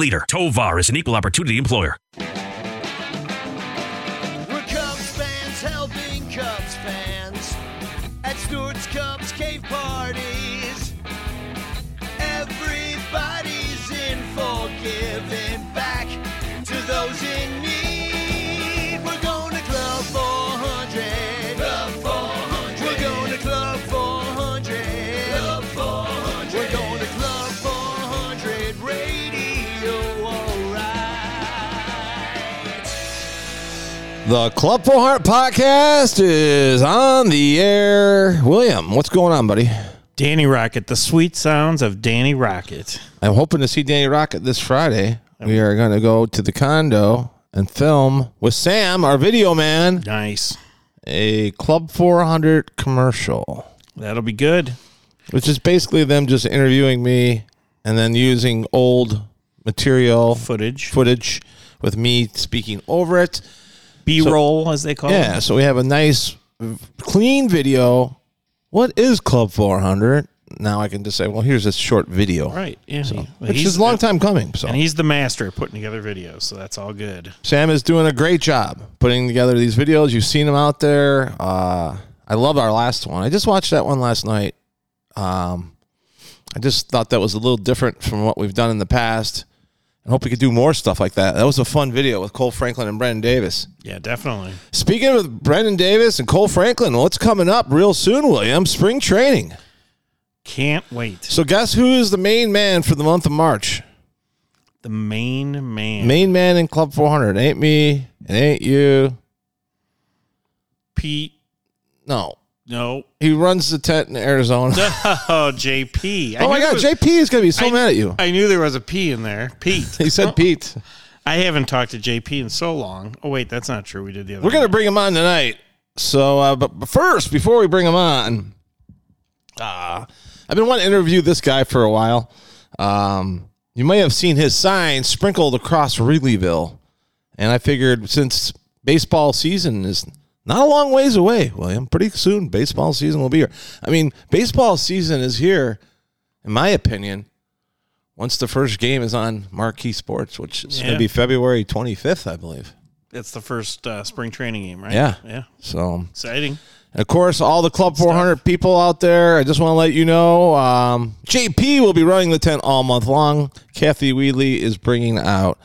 leader. Tovar is an equal opportunity employer. We're Cubs fans helping Cubs fans at Stewart's Cubs Cave parties. Everybody's in for giving back to those in need. We're going to Club 400. Club 400. We're going to Club 400. Club 400. We're going to Club 400 Radio. The Club 400 podcast is on the air. William, what's going on, buddy? Danny Rocket, the sweet sounds of Danny Rocket. I'm hoping to see Danny Rocket this Friday. We are going to go to the condo and film with Sam, our video man. Nice. A Club 400 commercial. That'll be good. Which is basically them just interviewing me and then using old material. Footage with me speaking over it. B-roll, so, as they call it. Yeah, so we have a nice, clean video. What is Club 400? Now I can just say, well, here's this short video. Right. Yeah, so, which is a long time coming. So. And he's the master at putting together videos, so that's all good. Sam is doing a great job putting together these videos. You've seen them out there. I love our last one. I just watched that one last night. I just thought that was a little different from what we've done in the past. I hope we could do more stuff like that. That was a fun video with Cole Franklin and Brendan Davis. Yeah, definitely. Speaking of Brendan Davis and Cole Franklin, what's coming up real soon, William? Spring training. Can't wait. So guess who is the main man for the month of March? The main man. Main man in Club 400. It ain't me. It ain't you. Pete. No. No. He runs the tent in Arizona. Oh, JP. Oh, my God. JP is going to be so mad at you. I knew there was a P in there. Pete. He said Pete. I haven't talked to JP in so long. Oh, wait. That's not true. We did the other one. We're going to bring him on tonight. So, but first, before we bring him on, I've been wanting to interview this guy for a while. You may have seen his sign sprinkled across Wrigleyville. And I figured since baseball season is not a long ways away, William. Pretty soon, baseball season will be here. I mean, baseball season is here, in my opinion, once the first game is on Marquee Sports, which is going to be February 25th, I believe. That's the first spring training game, right? Yeah. So exciting. And of course, all the Club 400 people out there, I just want to let you know, JP will be running the tent all month long. Kathy Wheatley is bringing out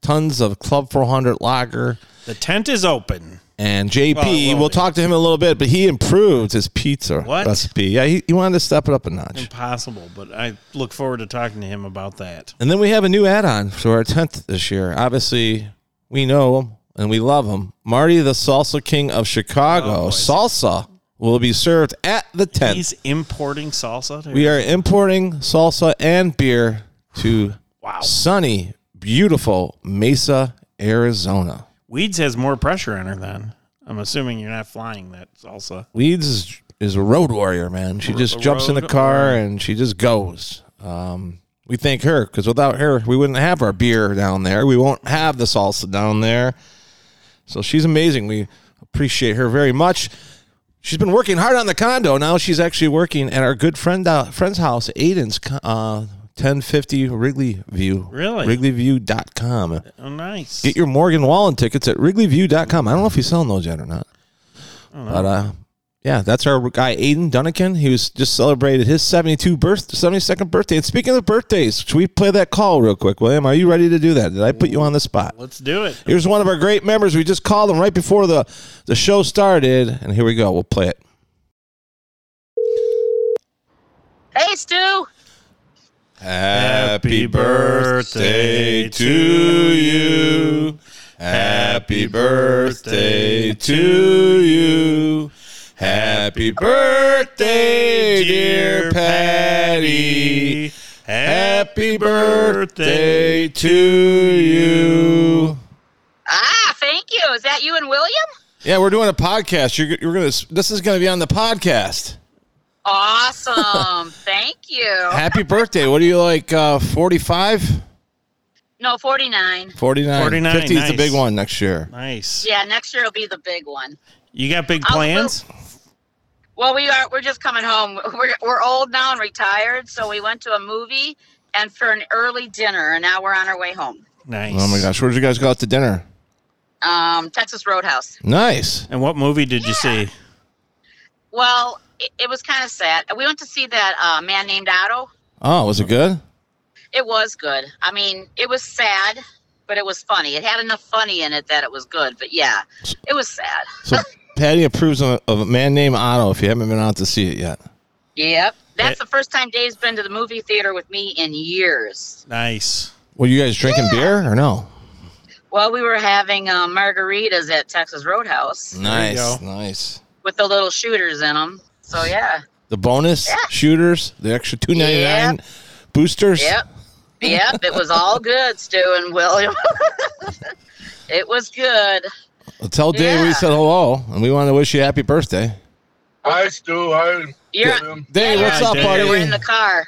tons of Club 400 Lager. The tent is open. And JP, we'll talk to him in a little bit, but he improved his pizza recipe. Yeah, he wanted to step it up a notch. Impossible, but I look forward to talking to him about that. And then we have a new add-on to our tent this year. Obviously, we know him and we love him. Marty, the salsa king of Chicago. Oh, salsa will be served at the tent. He's importing salsa? We are importing salsa and beer to sunny, beautiful Mesa, Arizona. Weeds has more pressure on her then. I'm assuming you're not flying that salsa. Weeds is a road warrior, man. She just jumps in the car and she just goes. We thank her because without her, we wouldn't have our beer down there. We won't have the salsa down there. So she's amazing. We appreciate her very much. She's been working hard on the condo. Now she's actually working at our good friend's house, Aiden's 1050 Wrigleyview. Really? WrigleyView.com. Oh, nice. Get your Morgan Wallen tickets at WrigleyView.com. I don't know if he's selling those yet or not. But, yeah, that's our guy, Aiden Dunnigan. He was just celebrated his 72nd birthday. And speaking of birthdays, should we play that call real quick, William? Are you ready to do that? Did I put you on the spot? Let's do it. Here's one of our great members. We just called him right before the show started. And here we go. We'll play it. Hey, Stu. Happy birthday to you. Happy birthday to you. Happy birthday, dear Patty. Happy birthday to you. Ah, thank you. Is that you and William? Yeah, we're doing a podcast. You're gonna. This is going to be on the podcast. Awesome. Thank you. Happy birthday. What are you, like, 45? No, 49. 49. 50 is nice. The big one next year. Nice. Yeah, next year will be the big one. You got big plans? Well, we're just coming home. We're old now and retired, so we went to a movie and for an early dinner, and now we're on our way home. Nice. Oh, my gosh. Where did you guys go out to dinner? Texas Roadhouse. Nice. And what movie did you see? Well, it was kind of sad. We went to see that Man Named Otto. Oh, was it good? It was good. I mean, it was sad, but it was funny. It had enough funny in it that it was good, but yeah, it was sad. So Patty approves of A Man Named Otto if you haven't been out to see it yet. Yep. That's the first time Dave's been to the movie theater with me in years. Nice. Were you guys drinking beer or no? Well, we were having margaritas at Texas Roadhouse. Nice. With the little shooters in them. So, yeah. The bonus shooters, the extra $2.99 boosters. Yep. It was all good, Stu and William. It was good. Well, tell Dave we said hello, and we want to wish you a happy birthday. Hi, Stu. Hi, William. Dave, what's up, buddy? We're in the car.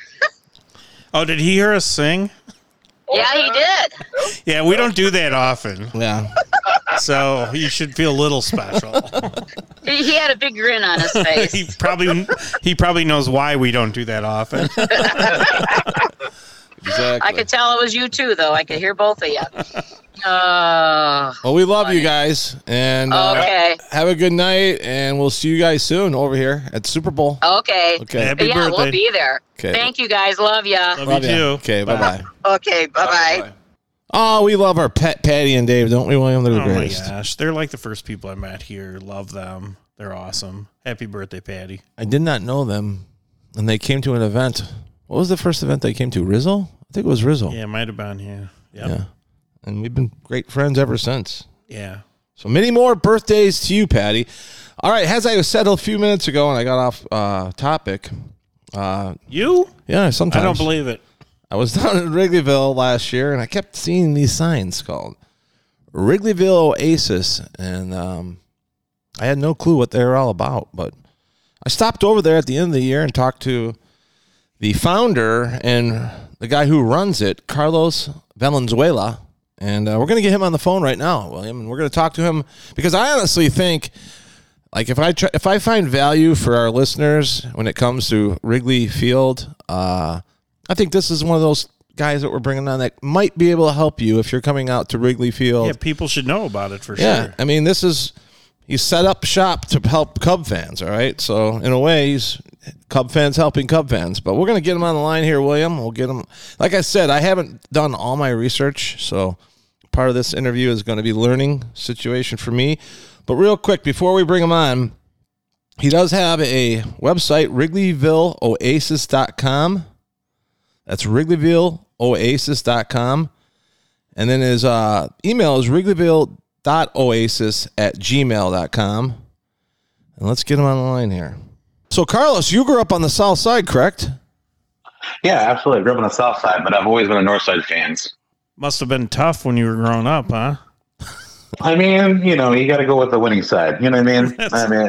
Oh, did he hear us sing? Yeah, he did. Yeah, we don't do that often. Yeah. So you should feel a little special. He had a big grin on his face. he probably knows why we don't do that often. Exactly. I could tell it was you two, though. I could hear both of you. Well, we love you guys. And have a good night, and we'll see you guys soon over here at Super Bowl. Okay. Happy birthday. We'll be there. Okay. Thank you, guys. Love ya. Love you too. Okay, bye-bye. Okay, bye-bye. Oh, we love our pet Patty and Dave, don't we, William? They're the greatest. My gosh. They're like the first people I met here. Love them. They're awesome. Happy birthday, Patty. I did not know them, and they came to an event. What was the first event they came to? Rizzo? I think it was Rizzo. Yeah, it might have been, yeah. Yeah. And we've been great friends ever since. Yeah. So many more birthdays to you, Patty. All right, as I said a few minutes ago, and I got off topic. You? Yeah, sometimes. I don't believe it. I was down in Wrigleyville last year, and I kept seeing these signs called Wrigleyville Oasis, and I had no clue what they were all about. But I stopped over there at the end of the year and talked to the founder and the guy who runs it, Carlos Valenzuela, and we're going to get him on the phone right now, William, and we're going to talk to him because I honestly think, like, if I find value for our listeners when it comes to Wrigley Field, I think this is one of those guys that we're bringing on that might be able to help you if you're coming out to Wrigley Field. Yeah, people should know about it for sure. Yeah, I mean, he set up shop to help Cub fans, all right? So, in a way, he's Cub fans helping Cub fans. But we're going to get him on the line here, William. We'll get him. Like I said, I haven't done all my research, so part of this interview is going to be learning situation for me. But real quick, before we bring him on, he does have a website, WrigleyvilleOasis.com. That's WrigleyvilleOasis.com. And then his email is wrigleyville.oasis@gmail.com. And let's get him on the line here. So, Carlos, you grew up on the South Side, correct? Yeah, absolutely. I grew up on the South Side, but I've always been a North Side fan. Must have been tough when you were growing up, huh? I mean, you know, you got to go with the winning side. You know what I mean?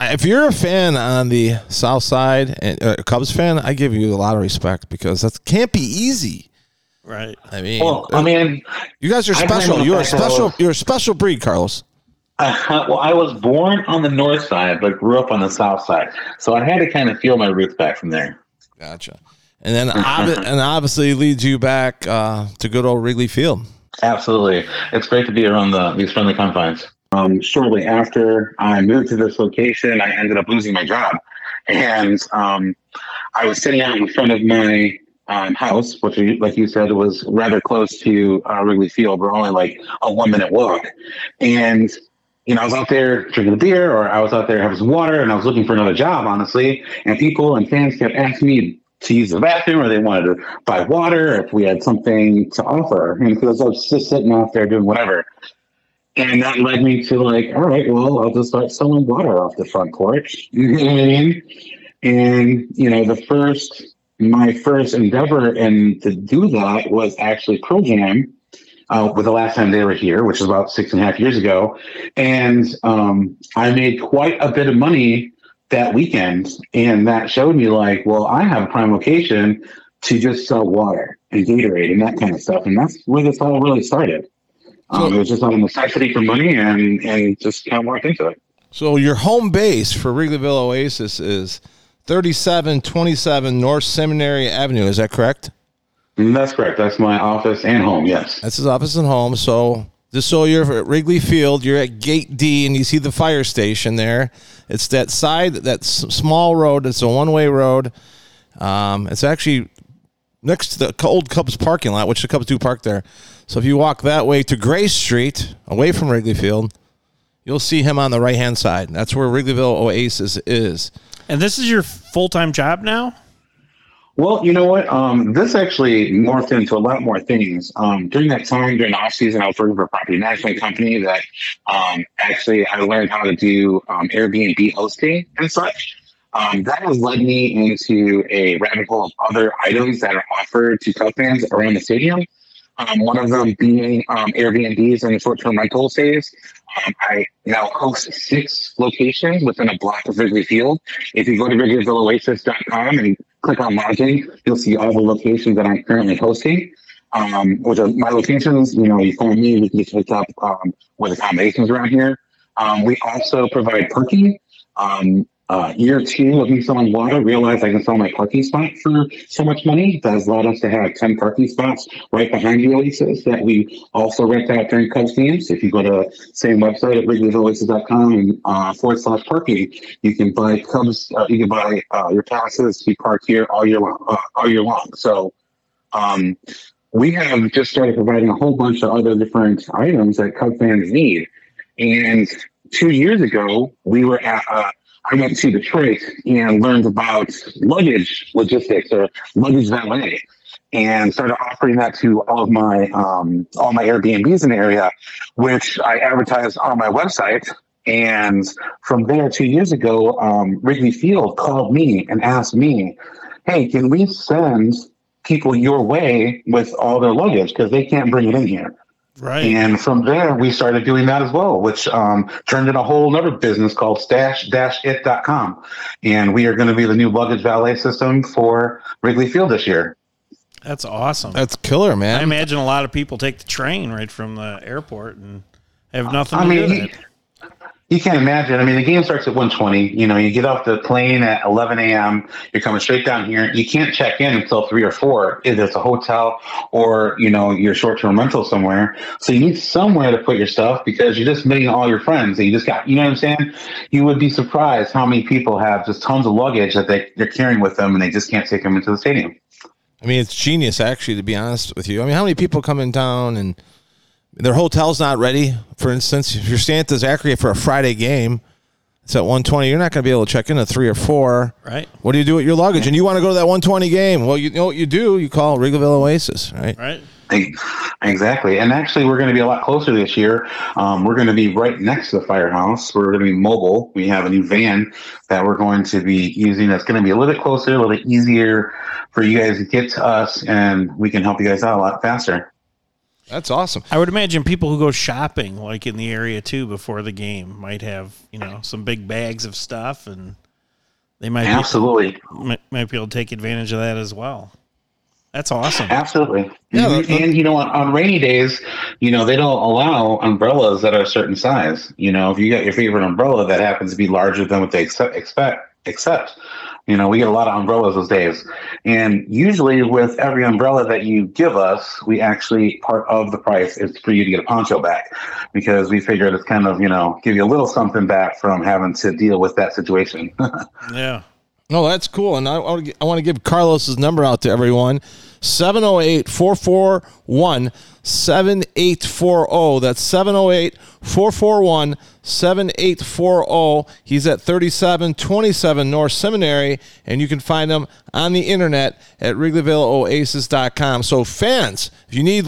If you're a fan on the South Side and a Cubs fan, I give you a lot of respect because that can't be easy, right? I mean, you guys are special. You're a special breed, Carlos. Well, I was born on the North Side, but grew up on the South Side, so I had to kind of feel my roots back from there. Gotcha. And then, and obviously, leads you back to good old Wrigley Field. Absolutely, it's great to be around these friendly confines. Shortly after I moved to this location, I ended up losing my job. And I was sitting out in front of my house, which, like you said, was rather close to Wrigley Field. We're only like a 1-minute walk. And, you know, I was out there drinking a beer, or I was out there having some water, and I was looking for another job, honestly. And people and fans kept asking me to use the bathroom, or they wanted to buy water, or if we had something to offer. And because I was just sitting out there doing whatever. And that led me to like, all right, well, I'll just start selling water off the front porch. You know what I mean? And, you know, my first endeavor and to do that was actually Pro Jam, with the last time they were here, which was about 6.5 years ago. And I made quite a bit of money that weekend. And that showed me like, well, I have a prime location to just sell water and Gatorade and that kind of stuff. And that's where this all really started. It was just on necessity for money and just kind of worked into it. So your home base for Wrigleyville Oasis is 3727 North Seminary Avenue. Is that correct? That's correct. That's my office and home, yes. That's his office and home. So just so you're at Wrigley Field, you're at Gate D, and you see the fire station there. It's that side, that small road. It's a one-way road. It's actually next to the old Cubs parking lot, which the Cubs do park there. So if you walk that way to Grace Street, away from Wrigley Field, you'll see him on the right-hand side. That's where Wrigleyville Oasis is. And this is your full-time job now? Well, you know what? This actually morphed into a lot more things. During that time, during the off-season, I was working for a property management company that actually I learned how to do Airbnb hosting and such. That has led me into a rabbit hole of other items that are offered to Cub fans around the stadium. One of them being Airbnbs and short-term rental stays. I now host 6 locations within a block of Wrigley Field. If you go to WrigleyvilleOasis.com and click on lodging, you'll see all the locations that I'm currently hosting, which are my locations. You know, you find me, we can get hooked up with accommodations around here. We also provide parking. Year 2 of me selling water, realized I can sell my parking spot for so much money. That has allowed us to have 10 parking spots right behind the Oasis that we also rent out during Cubs games. If you go to the same website at WrigleyvilleOasis.com and /parking, you can buy Cubs. You can buy your passes to park here all year long. So we have just started providing a whole bunch of other different items that Cub fans need. And 2 years ago, we were at I went to Detroit and learned about luggage logistics or luggage valet and started offering that to all my Airbnbs in the area, which I advertised on my website. And from there, 2 years ago, Wrigley Field called me and asked me, hey, can we send people your way with all their luggage? Because they can't bring it in here. Right. And from there, we started doing that as well, which turned into a whole other business called stash-it.com. And we are going to be the new luggage valet system for Wrigley Field this year. That's awesome. That's killer, man. I imagine a lot of people take the train right from the airport and have nothing to do with it. You can't imagine. I mean, the game starts at 1:20. You know, you get off the plane at 11 a.m. You're coming straight down here. You can't check in until 3 or 4. Either it's a hotel or, you know, your short-term rental somewhere. So you need somewhere to put your stuff because you're just meeting all your friends that you just got. You know what I'm saying? You would be surprised how many people have just tons of luggage that they're carrying with them and they just can't take them into the stadium. I mean, it's genius, actually, to be honest with you. I mean, how many people come in town and their hotel's not ready. For instance, if you're staying at the Zachary for a Friday game, it's at 1:20. You're not going to be able to check in at 3 or 4. Right. What do you do with your luggage? And you want to go to that 1:20 game? Well, you know what you do? You call Wrigleyville Oasis, right? Right. Exactly. And actually, we're going to be a lot closer this year. We're going to be right next to the firehouse. We're going to be mobile. We have a new van that we're going to be using that's going to be a little bit closer, a little bit easier for you guys to get to us, and we can help you guys out a lot faster. That's awesome. I would imagine people who go shopping, like in the area too, before the game, might have, you know, some big bags of stuff, and they might might be able to take advantage of that as well. That's awesome. Absolutely. Yeah, and you know, on rainy days, you know, they don't allow umbrellas that are a certain size. You know, if you got your favorite umbrella that happens to be larger than what they expect. You know, we get a lot of umbrellas those days. And usually with every umbrella that you give us, we actually, part of the price is for you to get a poncho back, because we figured it's kind of, you know, give you a little something back from having to deal with that situation. Yeah. No, that's cool. And I want to give Carlos's number out to everyone. 708-441-7840. That's 708-441-7840. He's at 3727 North Seminary, and you can find him on the internet at WrigleyvilleOasis.com. So fans, if you need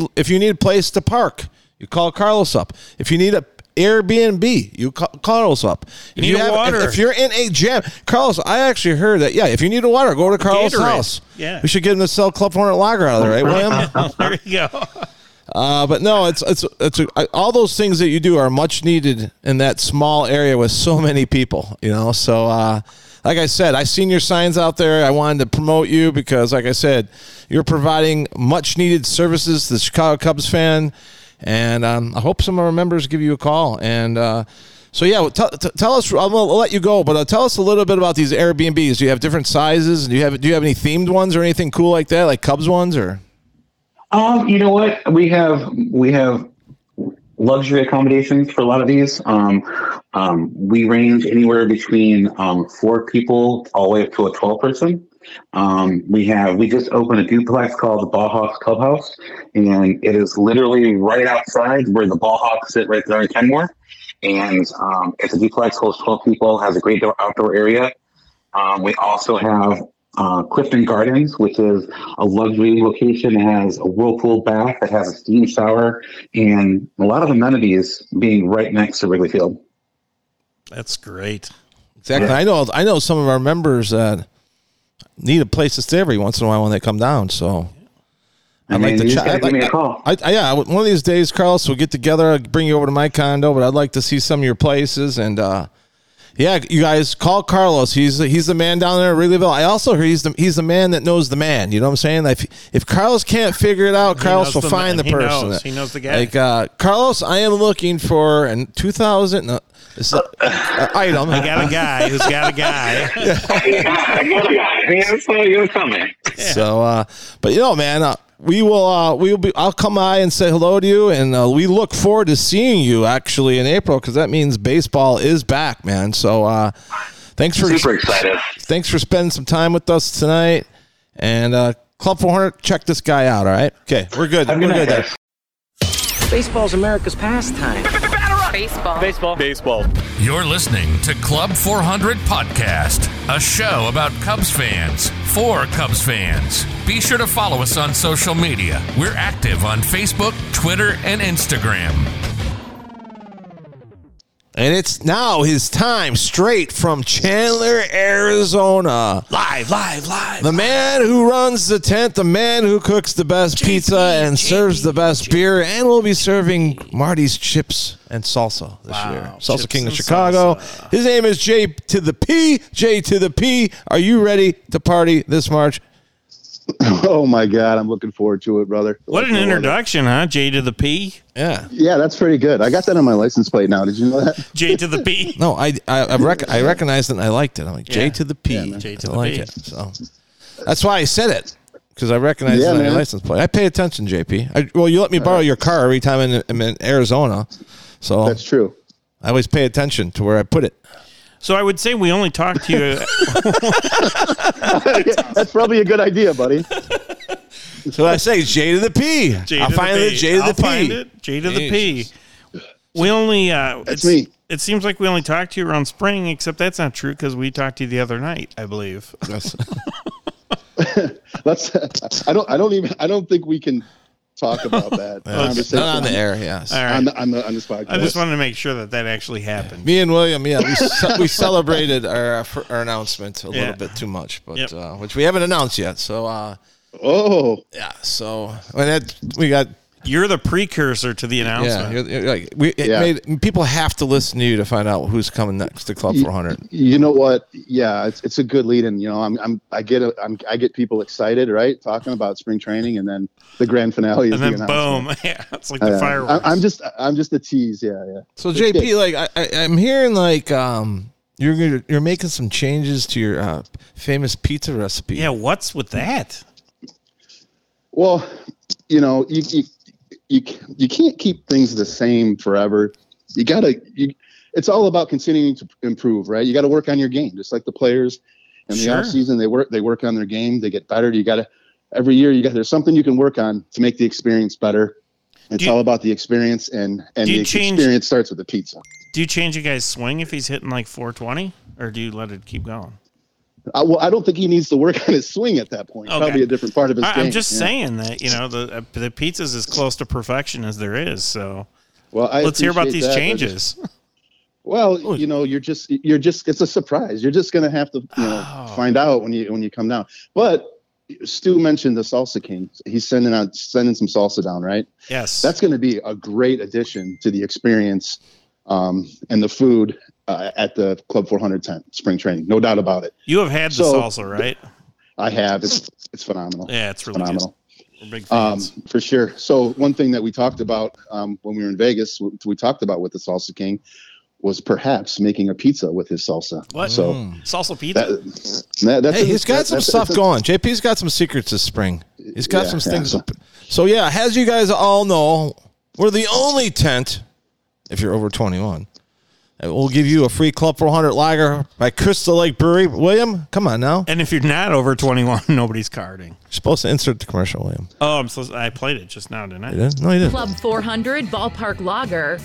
a place to park, you call Carlos up. If you need a Airbnb. You call us up. If you need water. If you're in a jam, Carlos, I actually heard that. Yeah, if you need a water, go to Carlos' house. Yeah, we should get him to sell Club 400 Lager out of there, right, William? There you go. But no, it's all those things that you do are much needed in that small area with so many people. You know, so like I said, I seen your signs out there. I wanted to promote you because, like I said, you're providing much needed services to the Chicago Cubs fan. And I hope some of our members give you a call. And so, yeah, tell us. I'm going to let you go, but tell us a little bit about these Airbnbs. Do you have different sizes? Do you have any themed ones or anything cool like that, like Cubs ones? Or you know what, we have luxury accommodations for a lot of these. We range anywhere between 4 people all the way up to a 12-person. We just opened a duplex called the Ballhawks Clubhouse, and it is literally right outside where the Ballhawks sit, right there in Kenmore. And it's a duplex, holds 12 people, has a great outdoor area. We also have Clifton Gardens, which is a luxury location. It has a whirlpool bath, it has a steam shower, and a lot of amenities being right next to Wrigley Field. That's great. Exactly. Yeah. I know some of our members need a place to stay every once in a while when they come down. So I'd like to chat. One of these days, Carlos, we'll get together. I'll bring you over to my condo, but I'd like to see some of your places. And yeah, you guys call Carlos. He's the man down there at Wrigleyville. I also hear he's the man that knows the man. You know what I'm saying? Like if Carlos can't figure it out, Carlos will find the person. He knows the guy. Like Carlos, I am looking for in 2000. It's an item. I got a guy who's got a guy. Yeah. I got a guy. Man, so you're coming. Yeah. So, but you know, man, I'll come by and say hello to you, and we look forward to seeing you actually in April because that means baseball is back, man. So, Thanks for spending some time with us tonight, and Club 400. Check this guy out. All right. Okay, we're good. We're good there. Baseball's America's pastime. Baseball. You're listening to Club 400 Podcast, a show about Cubs fans for Cubs fans. Be sure to follow us on social media. We're active on Facebook, Twitter, and Instagram. And it's now his time, straight from Chandler, Arizona. Live. The man who runs the tent, the man who cooks the best pizza and serves the best beer, and will be serving Marty's chips and salsa this year. Salsa King of Chicago. Salsa. His name is J to the P. Are you ready to party this March? Oh, my God. I'm looking forward to it, brother. What an introduction, huh? J to the P. Yeah. Yeah, that's pretty good. I got that on my license plate now. Did you know that? J to the P. No, I recognized it and I liked it. I'm like, J to the P. Yeah, J to the P. It. So that's why I said it, because I recognized it on my license plate. I pay attention, JP. You let me borrow your car every time I'm in Arizona. So that's true. I always pay attention to where I put it. So I would say we only talked to you. That's probably a good idea, buddy. So I say J to the P. J to the P. We only. That's me. It seems like we only talked to you around spring, except that's not true because we talked to you the other night, I believe. I don't think we can talk about that. Conversation. Not on the air, yes. All right. On the podcast. I just wanted to make sure that actually happened. Me and William, we celebrated our announcement a little bit too much, but which we haven't announced yet. So, we got. You're the precursor to the announcement. People have to listen to you to find out who's coming next to Club 400. You know what? Yeah, it's a good lead-in. You know, I get people excited, right? Talking about spring training, and then the grand finale is the announcement. Boom! Yeah, it's like the fireworks. I'm just a tease. Yeah. So JP, like I'm hearing like you're making some changes to your famous pizza recipe. Yeah, what's with that? Well, you know you can't keep things the same forever. You gotta. It's all about continuing to improve, right? You got to work on your game, just like the players in the off season. They work on their game. They get better. Every year. There's something you can work on to make the experience better. It's all about the experience, and experience starts with the pizza. Do you change a guy's swing if he's hitting like 420, or do you let it keep going? I don't think he needs to work on his swing at that point. Okay. Probably a different part of his game. I'm just saying that the pizza's as close to perfection as there is. So Well, let's hear about these changes. Well, you know, you're just, it's a surprise. You're just going to have to find out when you come down. But Stu mentioned the Salsa King. He's sending some salsa down, right? Yes. That's going to be a great addition to the experience and the food at the Club 400 tent spring training. No doubt about it. You have had the salsa, right? I have. It's phenomenal. Yeah, it's really phenomenal. We're big fans. For sure. So one thing that we talked about when we were in Vegas, we talked about with the Salsa King, was perhaps making a pizza with his salsa. What? So salsa pizza? He's got some stuff going. JP's got some secrets this spring. He's got some things. So, yeah, as you guys all know, we're the only tent, if you're over 21, that will give you a free Club 400 Lager by Crystal Lake Brewery. William, come on now. And if you're not over 21, nobody's carding. You're supposed to insert the commercial, William. Oh, I played it just now, didn't I? You did? No, you didn't. Club 400 Ballpark Lager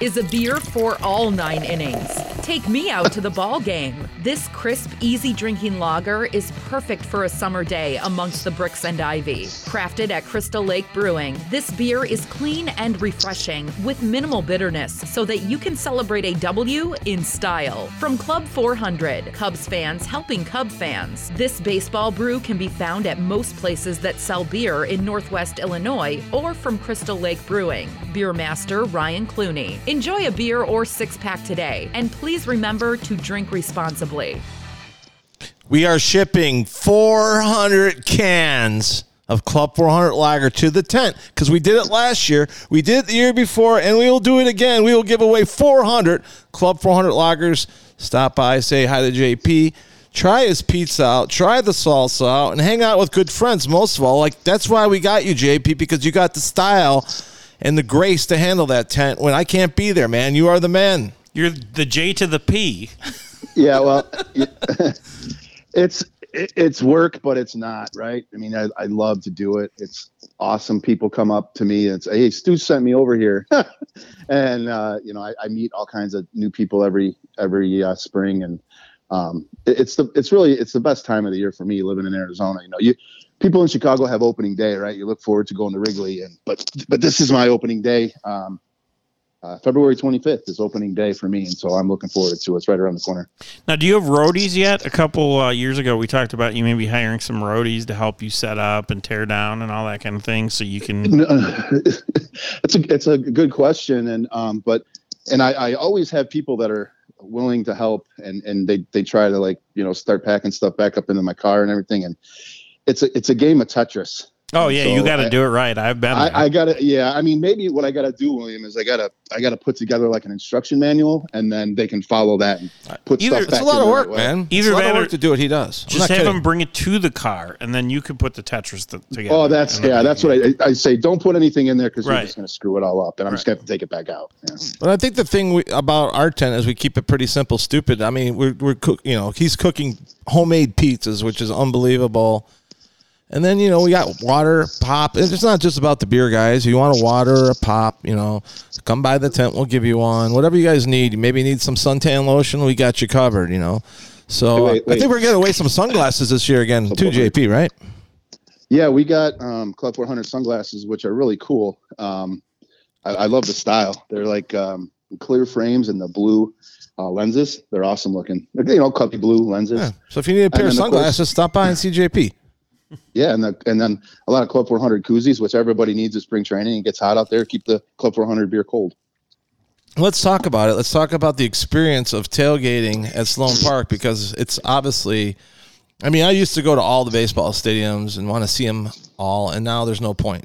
is a beer for all 9 innings. Take me out to the ball game. This crisp, easy-drinking lager is perfect for a summer day amongst the bricks and ivy. Crafted at Crystal Lake Brewing, this beer is clean and refreshing with minimal bitterness so that you can celebrate a W in style. From Club 400, Cubs fans helping Cub fans, this baseball brew can be found at most places that sell beer in Northwest Illinois or from Crystal Lake Brewing. Beer master Ryan Clooney. Enjoy a beer or six-pack today, and please remember to drink responsibly. We are shipping 400 cans of Club 400 Lager to the tent because we did it last year, we did it the year before, and we will do it again. We will give away 400 Club 400 Lagers. Stop by, say hi to JP, try his pizza out, try the salsa out, and hang out with good friends most of all. Like, that's why we got you, JP, because you got the style and the grace to handle that tent when I can't be there, man. You are the man. You're the J to the P. Yeah, well, it's work, but it's not, right? I mean, I love to do it. It's awesome. People come up to me and say, hey, Stu sent me over here. And, you know, I meet all kinds of new people every spring. And it's really the best time of the year for me living in Arizona. You know, people in Chicago have opening day, right? You look forward to going to Wrigley, but this is my opening day. February 25th is opening day for me, and so I'm looking forward to it. It's right around the corner. Now, do you have roadies yet? A couple years ago, we talked about you maybe hiring some roadies to help you set up and tear down and all that kind of thing, so you can. It's a good question, and I always have people that are willing to help, and they try to, like, you know, start packing stuff back up into my car and everything, and. It's a game of Tetris. Oh yeah, so you got to do it right. I've been. I got to. Yeah, I mean, maybe what I got to do, William, is I gotta put together like an instruction manual, and then they can follow that and put stuff back. It's a lot of work, man. It's a lot of work to do what he does. Just have him bring it to the car, and then you can put the Tetris together. Oh, that's what I say. Don't put anything in there because you're just gonna screw it all up, and I'm just gonna have to take it back out. Yeah. But I think the thing about our tent is we keep it pretty simple, stupid. I mean, he's cooking homemade pizzas, which is unbelievable. And then, you know, we got water, pop. It's not just about the beer, guys. If you want a water or a pop, you know, come by the tent. We'll give you one. Whatever you guys need. You maybe need some suntan lotion. We got you covered, you know. So wait. I think we're giving away some sunglasses this year again, too, JP, right? Yeah, we got Club 400 sunglasses, which are really cool. I love the style. They're like clear frames and the blue lenses. They're awesome looking. You know, copy blue lenses. Yeah. So if you need a pair of sunglasses, stop by and see JP. Yeah, and then a lot of Club 400 koozies, which everybody needs at spring training. It gets hot out there. Keep the Club 400 beer cold. Let's talk about it. Let's talk about the experience of tailgating at Sloan Park, because it's obviously – I mean, I used to go to all the baseball stadiums and want to see them all, and now there's no point.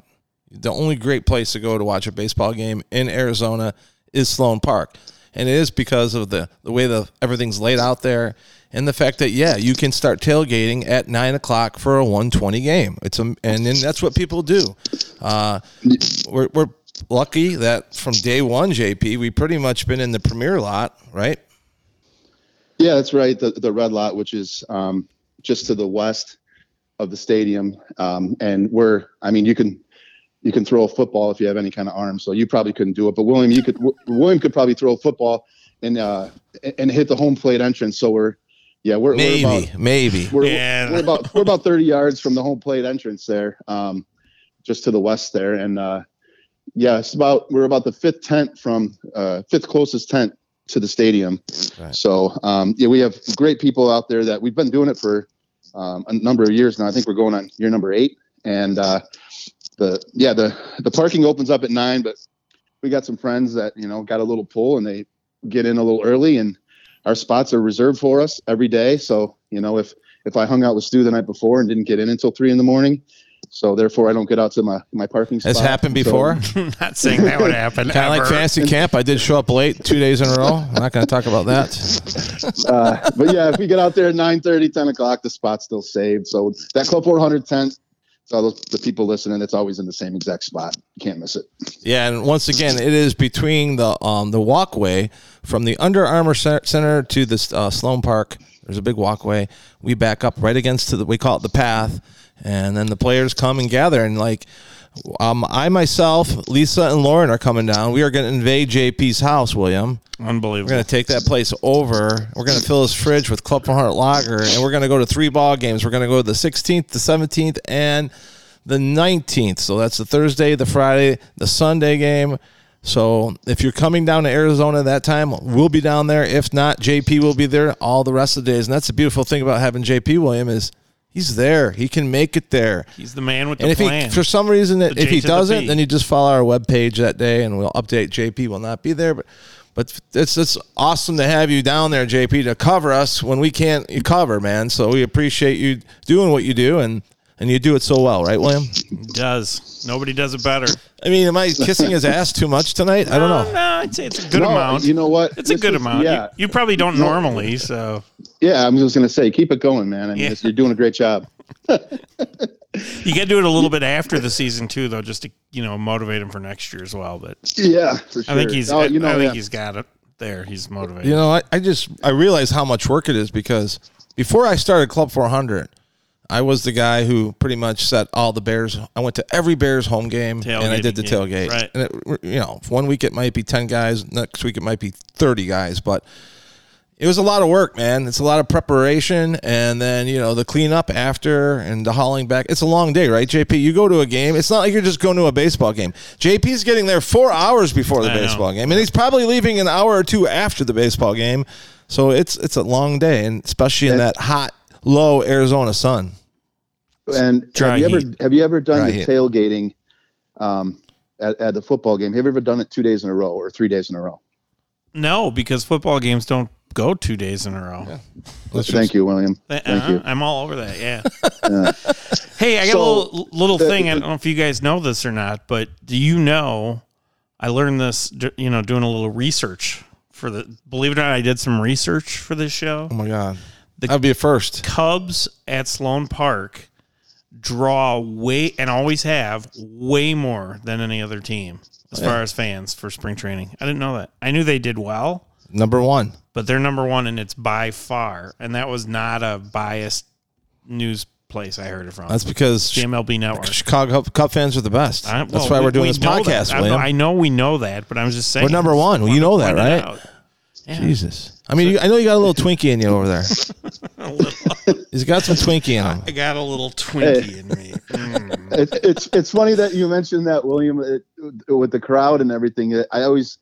The only great place to go to watch a baseball game in Arizona is Sloan Park, and it is because of the way everything's laid out there. And the fact that, yeah, you can start tailgating at 9 o'clock for a 1:20 game. And that's what people do. We're lucky that from day one, JP, we've pretty much been in the premier lot, right? Yeah, that's right. The red lot, which is just to the west of the stadium. And you can throw a football if you have any kind of arm. So you probably couldn't do it. But William, William could probably throw a football and hit the home plate entrance. So we're about 30 yards from the home plate entrance there, just to the west there. And Yeah, it's about, we're about the fifth tent from fifth closest tent to the stadium. Right. So yeah, we have great people out there that we've been doing it for a number of years now. I think we're going on year number 8, and the parking opens up at 9, but we got some friends that, you know, got a little pull and they get in a little early, and our spots are reserved for us every day. So, you know, if I hung out with Stu the night before and didn't get in until 3 a.m, so therefore I don't get out to my parking spot. Has happened before? So. Not saying that would happen. Kind of like fantasy camp. I did show up late 2 days in a row. I'm not going to talk about that. But yeah, if we get out there at 9:30, 10 o'clock, the spot's still saved. So that Club 400 tent, so the people listening, it's always in the same exact spot. You can't miss it. Yeah, and once again, it is between the walkway from the Under Armour Center to the Sloan Park. There's a big walkway. We back up right against we call it the path. And then the players come and gather, and like I myself, Lisa and Lauren are coming down. We are going to invade JP's house, William. Unbelievable. We're going to take that place over. We're going to fill his fridge with Club 400 Lager, and we're going to go to 3 ball games. We're going to go to the 16th, the 17th, and the 19th. So that's the Thursday, the Friday, the Sunday game. So if you're coming down to Arizona that time, we'll be down there. If not, JP will be there all the rest of the days. And that's the beautiful thing about having JP, William, is he's there. He can make it there. He's the man with the plan. He, for some reason, if he doesn't, then you just follow our webpage that day, and we'll update. JP will not be there, but it's awesome to have you down there, JP, to cover us when we can't cover, man. So we appreciate you doing what you do, and you do it so well, right, William? He does. Nobody does it better. I mean, am I kissing his ass too much tonight? I don't know. No, I'd say it's a good amount. You know what? It's a good amount. Yeah. You probably don't normally, so. Yeah, I'm just going to say, keep it going, man. I mean, you're doing a great job. You got to do it a little bit after the season, too, though, just to, you know, motivate him for next year as well. But yeah, for sure. I think he's got it there. He's motivated. You know, I realize how much work it is, because before I started Club 400, I was the guy who pretty much set all the Bears. I went to every Bears home game, and I did the tailgate. Right. And it, you know, one week it might be 10 guys, next week it might be 30 guys, but it was a lot of work, man. It's a lot of preparation, and then, you know, the cleanup after and the hauling back. It's a long day, right, JP? You go to a game. It's not like you're just going to a baseball game. JP's getting there 4 hours before the baseball game, and he's probably leaving an hour or two after the baseball game. So it's a long day, and especially in that hot, low Arizona sun. And have you ever done the tailgating at the football game? Have you ever done it 2 days in a row or 3 days in a row? No, because football games don't go 2 days in a row. Yeah. Thank you, William. Thank you. I'm all over that, yeah. Hey, I got a little thing. I don't know if you guys know this or not, but do you know, I learned this, you know, doing a little research for believe it or not, I did some research for this show. Oh, my God. That'd be a first. Cubs at Sloan Park draw always have way more than any other team as far as fans for spring training. I didn't know that. I knew they did well. #1. But they're #1, and it's by far. And that was not a biased news place I heard it from. That's because the MLB Network. Chicago Cub fans are the best. That's why we're doing this podcast, William. I know we know that, but I'm just saying. We're #1. You know that, right? Yeah. Jesus. I mean, I know you got a little Twinkie in you over there. He's got some Twinkie in him. I got a little Twinkie in me. Mm. It's funny that you mentioned that, William, with the crowd and everything. I always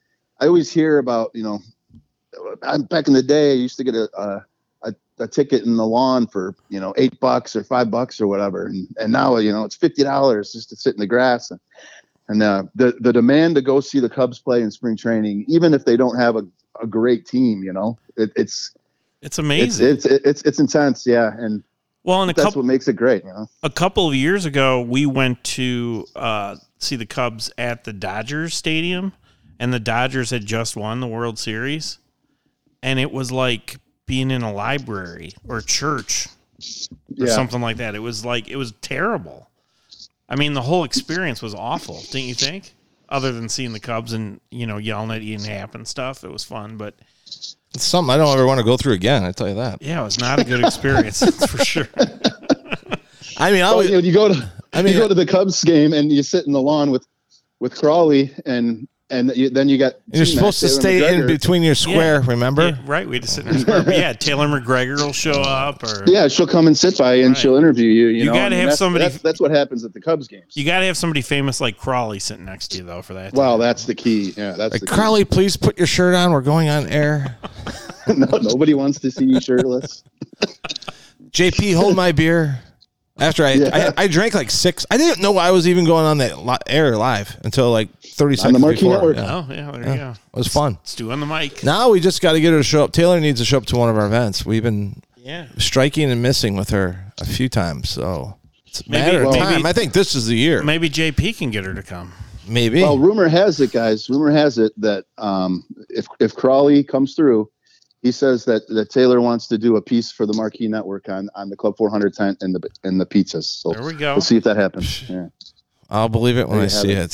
hear about, you know, back in the day, I used to get a ticket in the lawn for, you know, $8 or $5 or whatever. And now, you know, it's $50 just to sit in the grass. And the demand to go see the Cubs play in spring training, even if they don't have a great team, you know, it's amazing. It's intense. Yeah. And that's what makes it great. You know? A couple of years ago, we went to see the Cubs at the Dodgers stadium, and the Dodgers had just won the World Series. And it was like being in a library or church or something like that. It was terrible. I mean, the whole experience was awful. Didn't you think? Other than seeing the Cubs and, you know, yelling at Ian Happ and stuff. It was fun, but it's something I don't ever want to go through again, I tell you that. Yeah, it was not a good experience, that's for sure. I mean, you go to the Cubs game and you sit in the lawn with Crawley and And then you got... You're supposed to stay in between your square, remember? Yeah, right, we had to sit in our square. But yeah, Taylor McGregor will show up. Or yeah, she'll come and sit by you and she'll interview you. You got to have somebody... That's what happens at the Cubs games. You got to have somebody famous like Crawley sitting next to you, though, for that. Well, that's the key. Yeah, that's like, the key. Crawley, please put your shirt on. We're going on air. No, nobody wants to see you shirtless. JP, hold my beer. After I drank like six. I didn't know I was even going on that air live until like 30 seconds before. Yeah. Oh, yeah, there you go. It was fun. Let's do on the mic. Now we just got to get her to show up. Taylor needs to show up to one of our events. We've been striking and missing with her a few times, so it's a matter of time. I think this is the year. Maybe JP can get her to come. Maybe. Well, rumor has it, guys. Rumor has it that if Crawley comes through, he says that Taylor wants to do a piece for the Marquee Network on the Club 400 tent and the pizzas. So there we go. We'll see if that happens. Yeah. I'll believe it when I see it.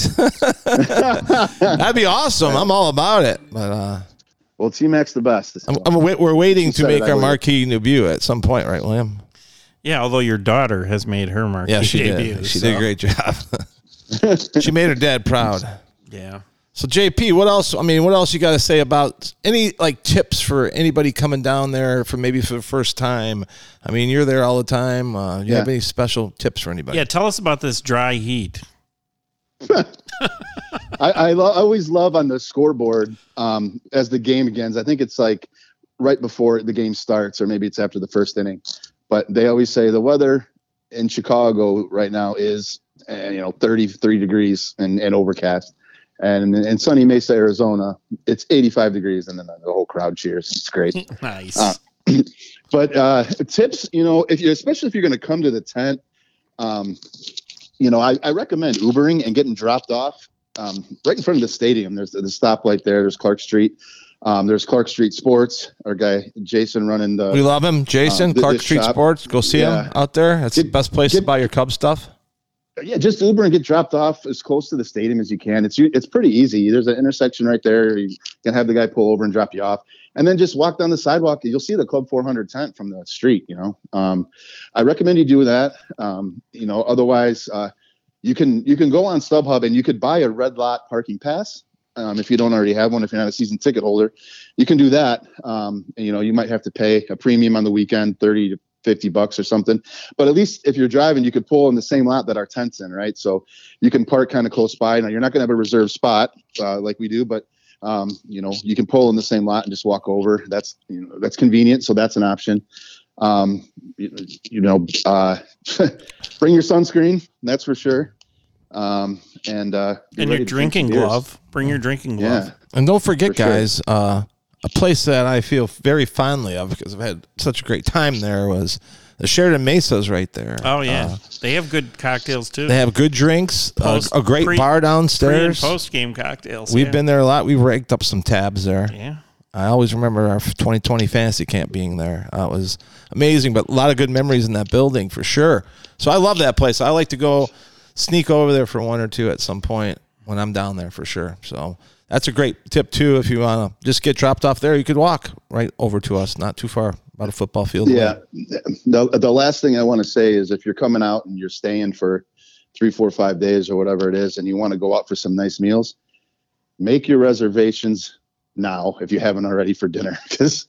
That'd be awesome. I'm all about it. But well, T-Mac's the best. We're waiting to make our Marquee debut at some point, right, William? Yeah, although your daughter has made her Marquee debut. She did a great job. She made her dad proud. Yeah. So JP, what else you got to say about any like tips for anybody coming down there for the first time? I mean, you're there all the time. You have any special tips for anybody? Yeah, tell us about this dry heat. I always love on the scoreboard as the game begins. I think it's like right before the game starts, or maybe it's after the first inning. But they always say the weather in Chicago right now is 33 degrees and overcast. And in sunny Mesa, Arizona, it's 85 degrees, and then the whole crowd cheers. It's great. Nice. But tips, especially if you're going to come to the tent, I recommend Ubering and getting dropped off right in front of the stadium. There's the stoplight there. There's Clark Street. There's Clark Street Sports. Our guy Jason running the. We love him, Jason. Clark Street shop. Sports. Go see him out there. That's the best place to buy your Cub stuff. Yeah, just Uber and get dropped off as close to the stadium as you can. It's pretty easy. There's an intersection right there. You can have the guy pull over and drop you off. And then just walk down the sidewalk. You'll see the Club 400 tent from the street, I recommend you do that. Otherwise, you can go on StubHub and you could buy a Red Lot parking pass. If you don't already have one, if you're not a season ticket holder, you can do that. You might have to pay a premium on the weekend, $30 to $50 or something, but at least if you're driving, you could pull in the same lot that our tent's in, right? So you can park kind of close by. Now you're not going to have a reserved spot like we do, but you can pull in the same lot and just walk over. That's that's convenient, so that's an option. Bring your sunscreen, that's for sure. And your drinking glove. Bring your drinking glove. Yeah. And don't forget, guys. Sure. A place that I feel very fondly of because I've had such a great time there was the Sheridan Mesa's right there. Oh, yeah. They have good cocktails, too. They have good drinks, a great bar downstairs. Pre and post-game cocktails. We've been there a lot. We raked up some tabs there. Yeah. I always remember our 2020 fantasy camp being there. It was amazing, but a lot of good memories in that building for sure. So I love that place. I like to go sneak over there for one or two at some point when I'm down there for sure. So... That's a great tip, too. If you want to just get dropped off there, you could walk right over to us, not too far, about a football field. Yeah. The last thing I want to say is if you're coming out and you're staying for 3, 4, 5 days or whatever it is, and you want to go out for some nice meals, make your reservations now if you haven't already for dinner, because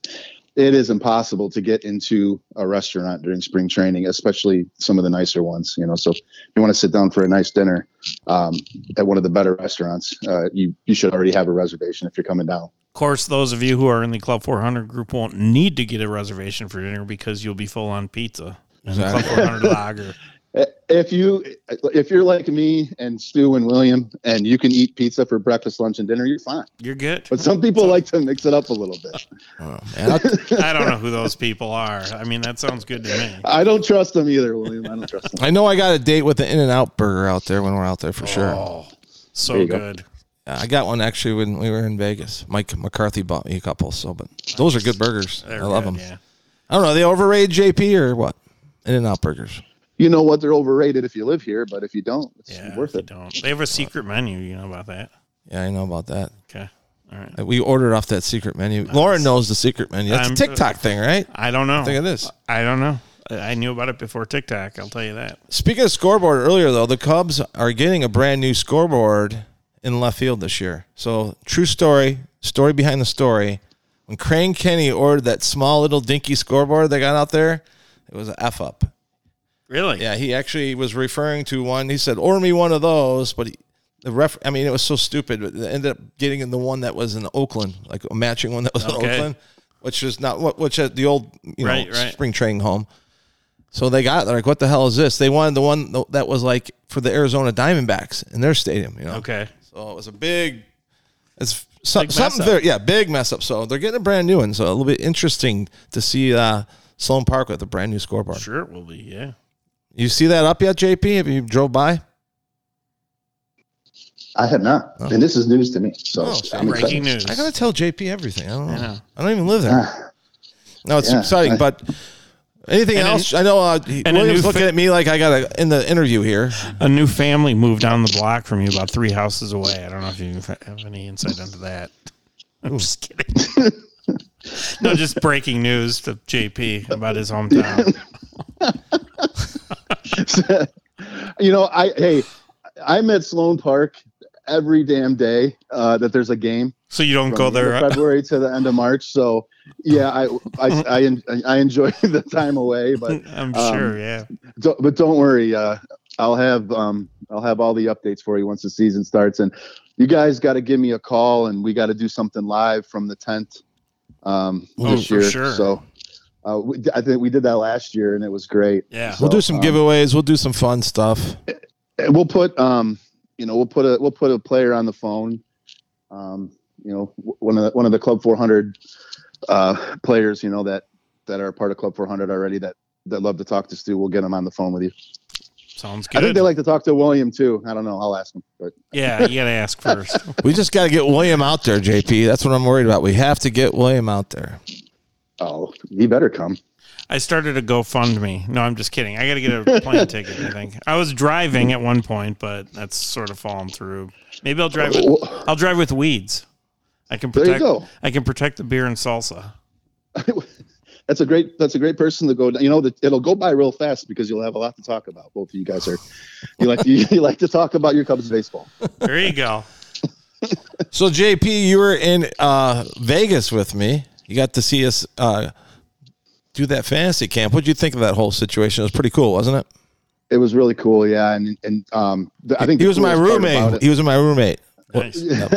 it is impossible to get into a restaurant during spring training, especially some of the nicer ones. So if you want to sit down for a nice dinner, at one of the better restaurants, you should already have a reservation if you're coming down. Of course, those of you who are in the Club 400 group won't need to get a reservation for dinner because you'll be full on pizza and Club 400 Lager. If you're like me and Stu and William and you can eat pizza for breakfast, lunch, and dinner, you're fine. You're good. But some people like to mix it up a little bit. Oh, man. I don't know who those people are. I mean, that sounds good to me. I don't trust them either, William. I don't trust them. I know I got a date with the In-N-Out burger out there when we're out there for sure. Oh, so good. I got one actually when we were in Vegas. Mike McCarthy bought me a couple. So, but those are good burgers. I love them. Yeah. I don't know. Are they overrated, JP, or what? In-N-Out burgers. You know what? They're overrated if you live here, but if you don't, it's worth it. They have a secret menu. You know about that? Yeah, I know about that. Okay. All right. We ordered off that secret menu. Nice. Lauren knows the secret menu. That's a TikTok thing, right? I don't know. Think of this. I don't know. I knew about it before TikTok. I'll tell you that. Speaking of scoreboard earlier, though, the Cubs are getting a brand new scoreboard in left field this year. So true story behind the story. When Crane Kenny ordered that small little dinky scoreboard they got out there, it was an F up. Really? Yeah, he actually was referring to one. He said, order me one of those, but it was so stupid. But they ended up getting in the one that was in Oakland, like a matching one that was in Oakland, which is not what, which at the old, spring training home. So they got it. They're like, what the hell is this? They wanted the one that was like for the Arizona Diamondbacks in their stadium, you know? Okay. So it was a big mess up. So they're getting a brand new one. So it'll be interesting to see Sloan Park with a brand new scoreboard. Sure, it will be, yeah. You see that up yet, JP? Have you drove by? I have not. Oh. And this is news to me. So I'm breaking news. I got to tell JP everything. I don't know. I don't even live there. No, it's exciting, but... Anything and else? I know William's looking at me like I got in the interview here. A new family moved down the block from you, about three houses away. I don't know if you have any insight into that. I'm just kidding. No, just breaking news to JP about his hometown. I'm at Sloan Park every damn day that there's a game. So you don't go there February to the end of March. So yeah, I enjoy the time away, but I'm sure. Yeah. But don't worry. I'll have all the updates for you once the season starts, and you guys got to give me a call and we got to do something live from the 10th this year. For sure. So I think we did that last year and it was great. Yeah. So, we'll do some giveaways. We'll do some fun stuff. We'll put, we'll put a player on the phone. One of the Club 400 players, that are part of Club 400 already that love to talk to Stu. We'll get them on the phone with you. Sounds good. I think they like to talk to William too. I don't know. I'll ask him. But yeah, you got to ask first. We just got to get William out there, JP. That's what I'm worried about. We have to get William out there. Oh, he better come. I started a GoFundMe. No, I'm just kidding. I got to get a plane ticket, I think. I was driving at one point, but that's sort of fallen through. Maybe I'll drive with weeds. I can protect the beer and salsa. That's a great person to go. It'll go by real fast because you'll have a lot to talk about. Both of you guys you like to talk about your Cubs baseball. There you go. So JP, you were in Vegas with me. You got to see us do that fantasy camp. What'd you think of that whole situation? It was pretty cool, wasn't it? It was really cool, yeah. And I think he was my roommate. Nice. Yep.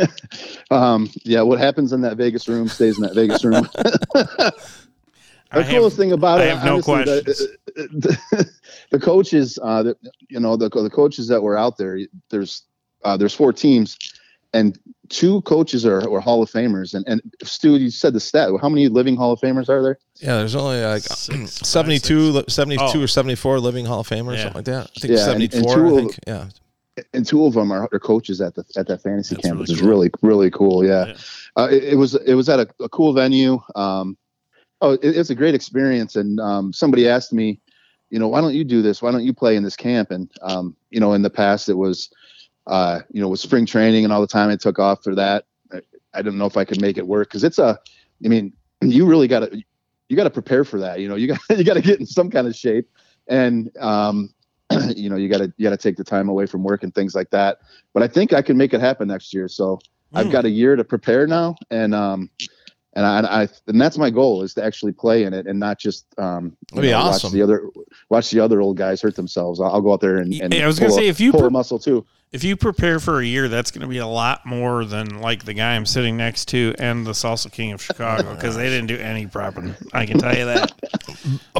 What happens in that Vegas room stays in that Vegas room. The coolest thing about it, I have no questions. The coaches, the coaches that were out there. There's four teams, and two coaches are Hall of Famers. And Stu, you said the stat. How many living Hall of Famers are there? Yeah, there's only like 72 or 74 living Hall of Famers, something like that. I think 74. And two of them are coaches at that fantasy camp, which is really, really cool. Yeah. It was at a cool venue. It's a great experience. And somebody asked me, why don't you do this? Why don't you play in this camp? And, in the past it was, with spring training and all the time I took off for that. I don't know if I could make it work. Cause you really gotta prepare for that. You gotta get in some kind of shape and, you gotta take the time away from work and things like that. But I think I can make it happen next year. So I've got a year to prepare now, and that's my goal is to actually play in it and not just awesome. watch the other old guys hurt themselves. I'll go out there and I was gonna say if you pull a muscle too. If you prepare for a year, that's going to be a lot more than like the guy I'm sitting next to and the Salsa King of Chicago because they didn't do any proper. I can tell you that.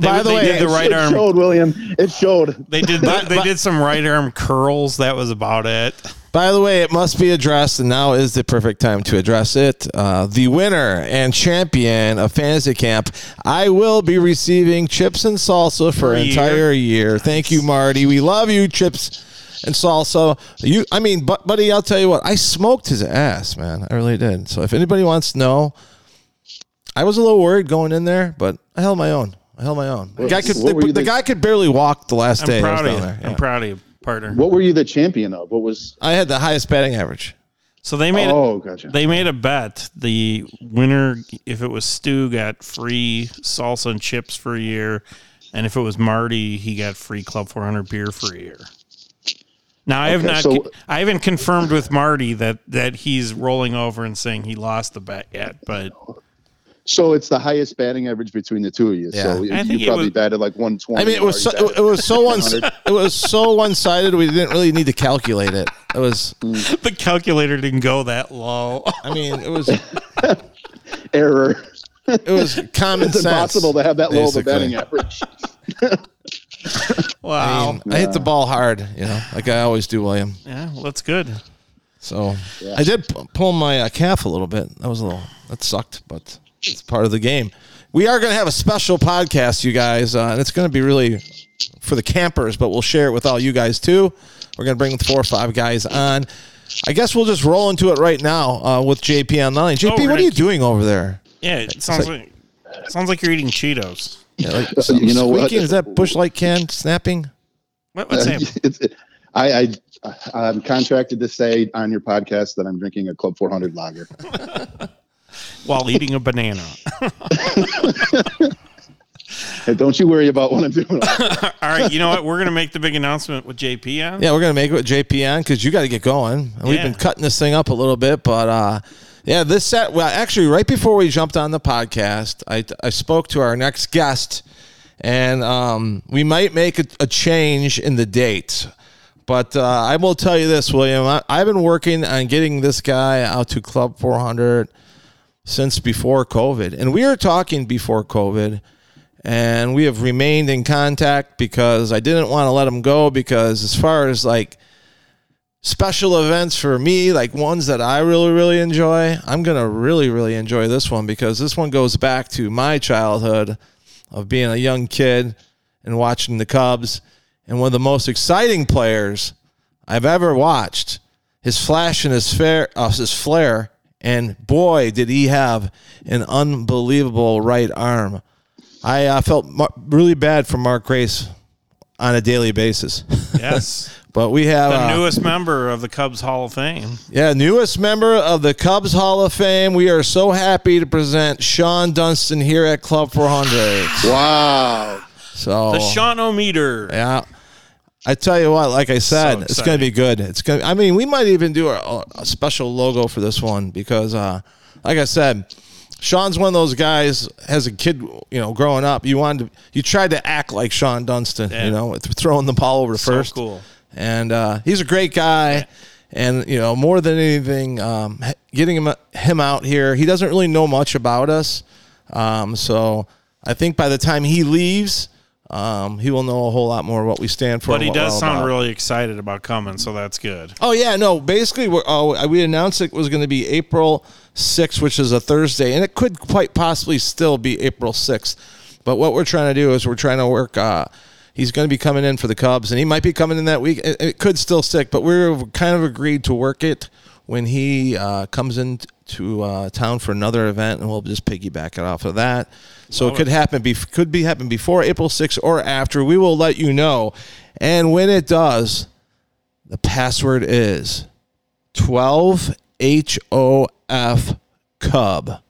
By the way, they did the right arm. It showed, William. It showed. They did some right arm curls. That was about it. By the way, it must be addressed, and now is the perfect time to address it. The winner and champion of Fantasy Camp, I will be receiving chips and salsa for an entire year. Thank you, Marty. We love you, chips. And salsa, buddy, I'll tell you what, I smoked his ass, man. I really did. So if anybody wants to know, I was a little worried going in there, but I held my own. The guy could barely walk the last day. I'm proud of you, partner. What were you the champion of? I had the highest batting average. So they made a bet. The winner, if it was Stu, got free salsa and chips for a year, and if it was Marty, he got free Club 400 beer for a year. Now I have not. So, I haven't confirmed with Marty that he's rolling over and saying he lost the bet yet. But so it's the highest batting average between the two of you. Yeah. So you probably batted like 120. I mean, it was so one-sided. We didn't really need to calculate it. It was the calculator didn't go that low. I mean, it was error. It was common sense. It's impossible to have that low of a batting average. Wow. I mean, I hit the ball hard, like I always do, William. Yeah, well, that's good. So I did pull my calf a little bit. That sucked, but it's part of the game. We are going to have a special podcast, you guys, and it's going to be really for the campers, but we'll share it with all you guys, too. We're going to bring 4 or 5 guys on. I guess we'll just roll into it right now with JP online. JP, what are you doing over there? Yeah, it sounds like you're eating Cheetos. Yeah, you know what? Is that Busch Light can snapping? What's happening? I'm contracted to say on your podcast that I'm drinking a Club 400 Lager while eating a banana. Hey, don't you worry about what I'm doing. All right, you know what? We're going to make the big announcement with JP on. Yeah, we're going to make it with JP on because you got to get going. And we've been cutting this thing up a little bit, but. Yeah, actually, right before we jumped on the podcast, I spoke to our next guest, and we might make a change in the date. But I will tell you this, William. I've been working on getting this guy out to Club 400 since before COVID. And we were talking before COVID, and we have remained in contact because I didn't want to let him go because as far as, like, special events for me, like ones that I really, really enjoy. I'm going to really, really enjoy this one because this one goes back to my childhood of being a young kid and watching the Cubs. And one of the most exciting players I've ever watched, his flash and his flair. And boy, did he have an unbelievable right arm. I felt really bad for Mark Grace on a daily basis. Yes. But we have the newest member of the Cubs Hall of Fame. Yeah, newest member of the Cubs Hall of Fame. We are so happy to present Shawon Dunston here at Club 400. Wow. So the Shawnometer. Yeah. I tell you what, like I said, it's going to be good. It's going. I mean, we might even do a special logo for this one because, like I said, Shawon's one of those guys. As a kid, growing up, you tried to act like Shawon Dunston. Yeah. Throwing the ball over first. So cool. And he's a great guy, and more than anything, getting him out here. He doesn't really know much about us, so I think by the time he leaves, he will know a whole lot more what we stand for. But he does sound really excited about coming, so that's good. Oh yeah, no, basically we announced it was going to be April 6th, which is a Thursday, and it could quite possibly still be April 6th. But what we're trying to do is we're trying to work. He's going to be coming in for the Cubs, and he might be coming in that week. It could still stick, but we're kind of agreed to work it when he comes into town for another event, and we'll just piggyback it off of that. So it could happen. Could be happen before April 6th or after. We will let you know. And when it does, the password is 12HOF Cub.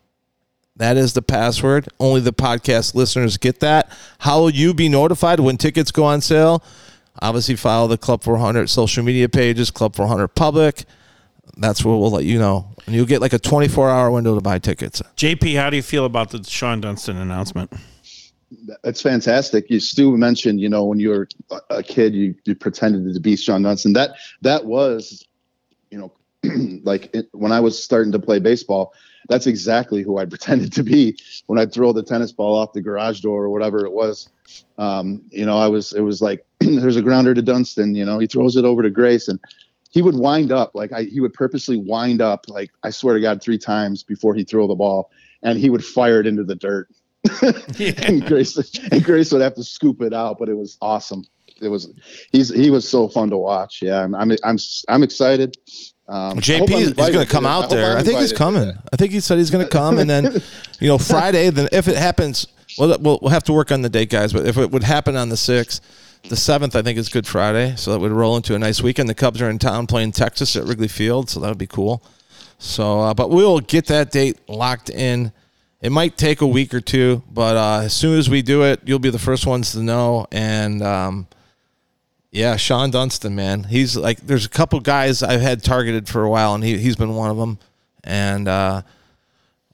That is the password. Only the podcast listeners get that. How will you be notified when tickets go on sale? Obviously, follow the Club 400 social media pages, Club 400 Public. That's where we'll let you know. And you'll get like a 24-hour window to buy tickets. JP, how do you feel about the Shawon Dunston announcement? That's fantastic. Stu mentioned, when you were a kid, you pretended to be Shawon Dunston. That was, like when I was starting to play baseball, that's exactly who I pretended to be when I'd throw the tennis ball off the garage door or whatever it was. It was like, there's a grounder to Dunston, he throws it over to Grace and he would wind up. Like he would purposely wind up. Like I swear to God, 3 times before he'd throw the ball and he would fire it into the dirt. Yeah. and Grace would have to scoop it out, but it was awesome. He was so fun to watch. Yeah. I'm excited. JP is going to come out there. I think he's coming. I think he said he's going to come, and then, Friday. Then if it happens, we'll have to work on the date, guys. But if it would happen on the 6th, the 7th, I think is Good Friday, so that would roll into a nice weekend. The Cubs are in town playing Texas at Wrigley Field, so that would be cool. So, but we'll get that date locked in. It might take a week or two, but as soon as we do it, you'll be the first ones to know, and Yeah, Shawon Dunston, man. He's like, there's a couple guys I've had targeted for a while, and he's been one of them. And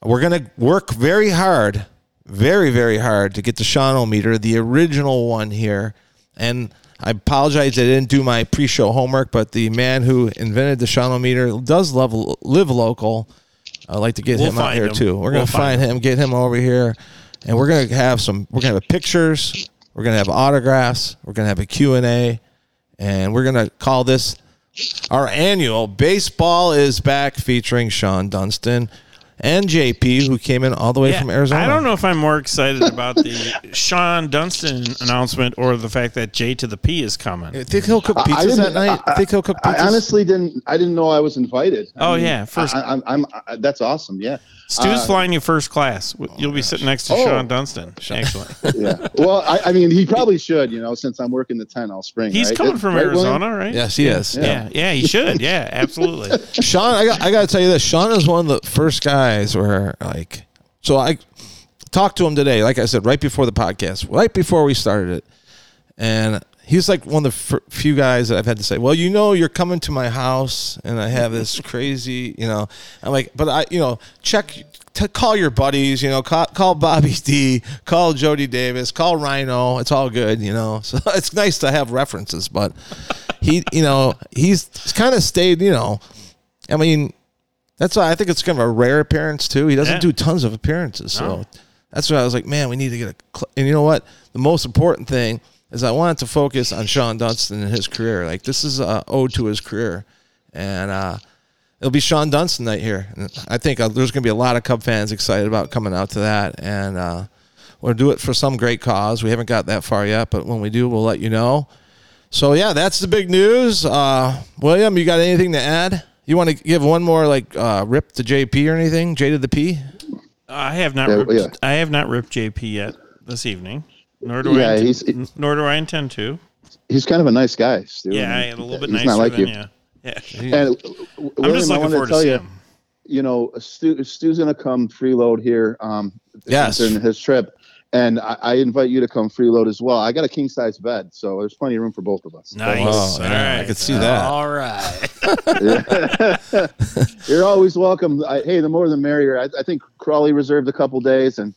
we're going to work very hard, very, very hard to get the Shawnometer, the original one here. And I apologize I didn't do my pre-show homework, but the man who invented the Shawnometer does live local. I'd like to get him out here, too. We're going to find him, get him over here, and we're going to have pictures. We're going to have autographs. We're going to have a Q&A. And we're going to call this our annual Baseball is Back featuring Shawon Dunston and JP, who came in all the way from Arizona. I don't know if I'm more excited about the Shawon Dunston announcement or the fact that J to the P is coming. You think he'll cook pizzas that night? I honestly didn't. I didn't know I was invited. That's awesome. Yeah. Stu's flying you first class. You'll be sitting next to Shawon Dunston. Excellent. Yeah. Well, I mean, he probably should, since I'm working the 10 all spring. He's coming from Arizona, William? Right? Yes, he is. Yeah. Yeah, he should. Yeah, absolutely. Shawon, I got to tell you this. Shawon is one of the first guys where, so I talked to him today, like I said, right before the podcast, right before we started it. And he's like one of the few guys that I've had to say, well, you're coming to my house and I have this crazy, I'm like, but I, call your buddies, call Bobby D, call Jody Davis, call Rhino. It's all good, so it's nice to have references, but he, he's kind of stayed, I mean, that's why I think it's kind of a rare appearance too. He doesn't do tons of appearances. So that's why I was like, man, we need to get and you know what? The most important thing is I wanted to focus on Shawon Dunston and his career. Like, this is an ode to his career. And it'll be Shawon Dunston night here. And I think there's going to be a lot of Cub fans excited about coming out to that. And we'll do it for some great cause. We haven't got that far yet, but when we do, we'll let you know. So, yeah, that's the big news. William, you got anything to add? You want to give one more, rip to JP or anything? J to the P? I have not ripped JP yet this evening. Nor do I intend to. He's kind of a nice guy, Stu. Yeah, I mean, a little bit nicer than you. Yeah. And, William, I'm just looking forward to seeing him. Stu's going to come freeload here during his trip. And I invite you to come freeload as well. I got a king-size bed, so there's plenty of room for both of us. Nice. Oh, all right. I could see that. All right. You're always welcome. The more the merrier. I think Crawley reserved a couple days, and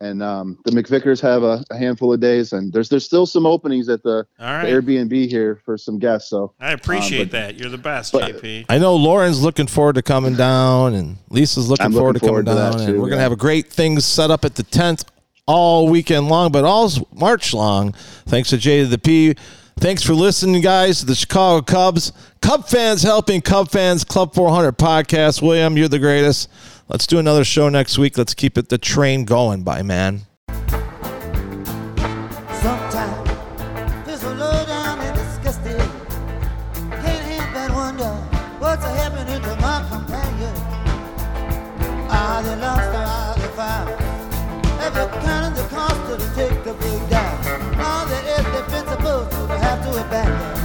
the McVickers have a handful of days, and there's still some openings at the Airbnb here for some guests. So I appreciate that. You're the best, JP. I know Lauren's looking forward to coming down, and Lisa's looking forward to coming down. Too, and we're going to have a great thing set up at the tent all weekend long, but all March long. Thanks to J to the P. Thanks for listening, guys, to the Chicago Cubs. Cub fans helping Cub fans, Club 400 podcast. William, you're the greatest. Let's do another show next week. Let's keep the train going. Bye, man. Sometimes there's a lowdown and disgusting. Can't help but wonder what's happening to my companion. Are they lost or are they found? Have you counted the cost to take the big down? All there is defensible, so we have to abandon.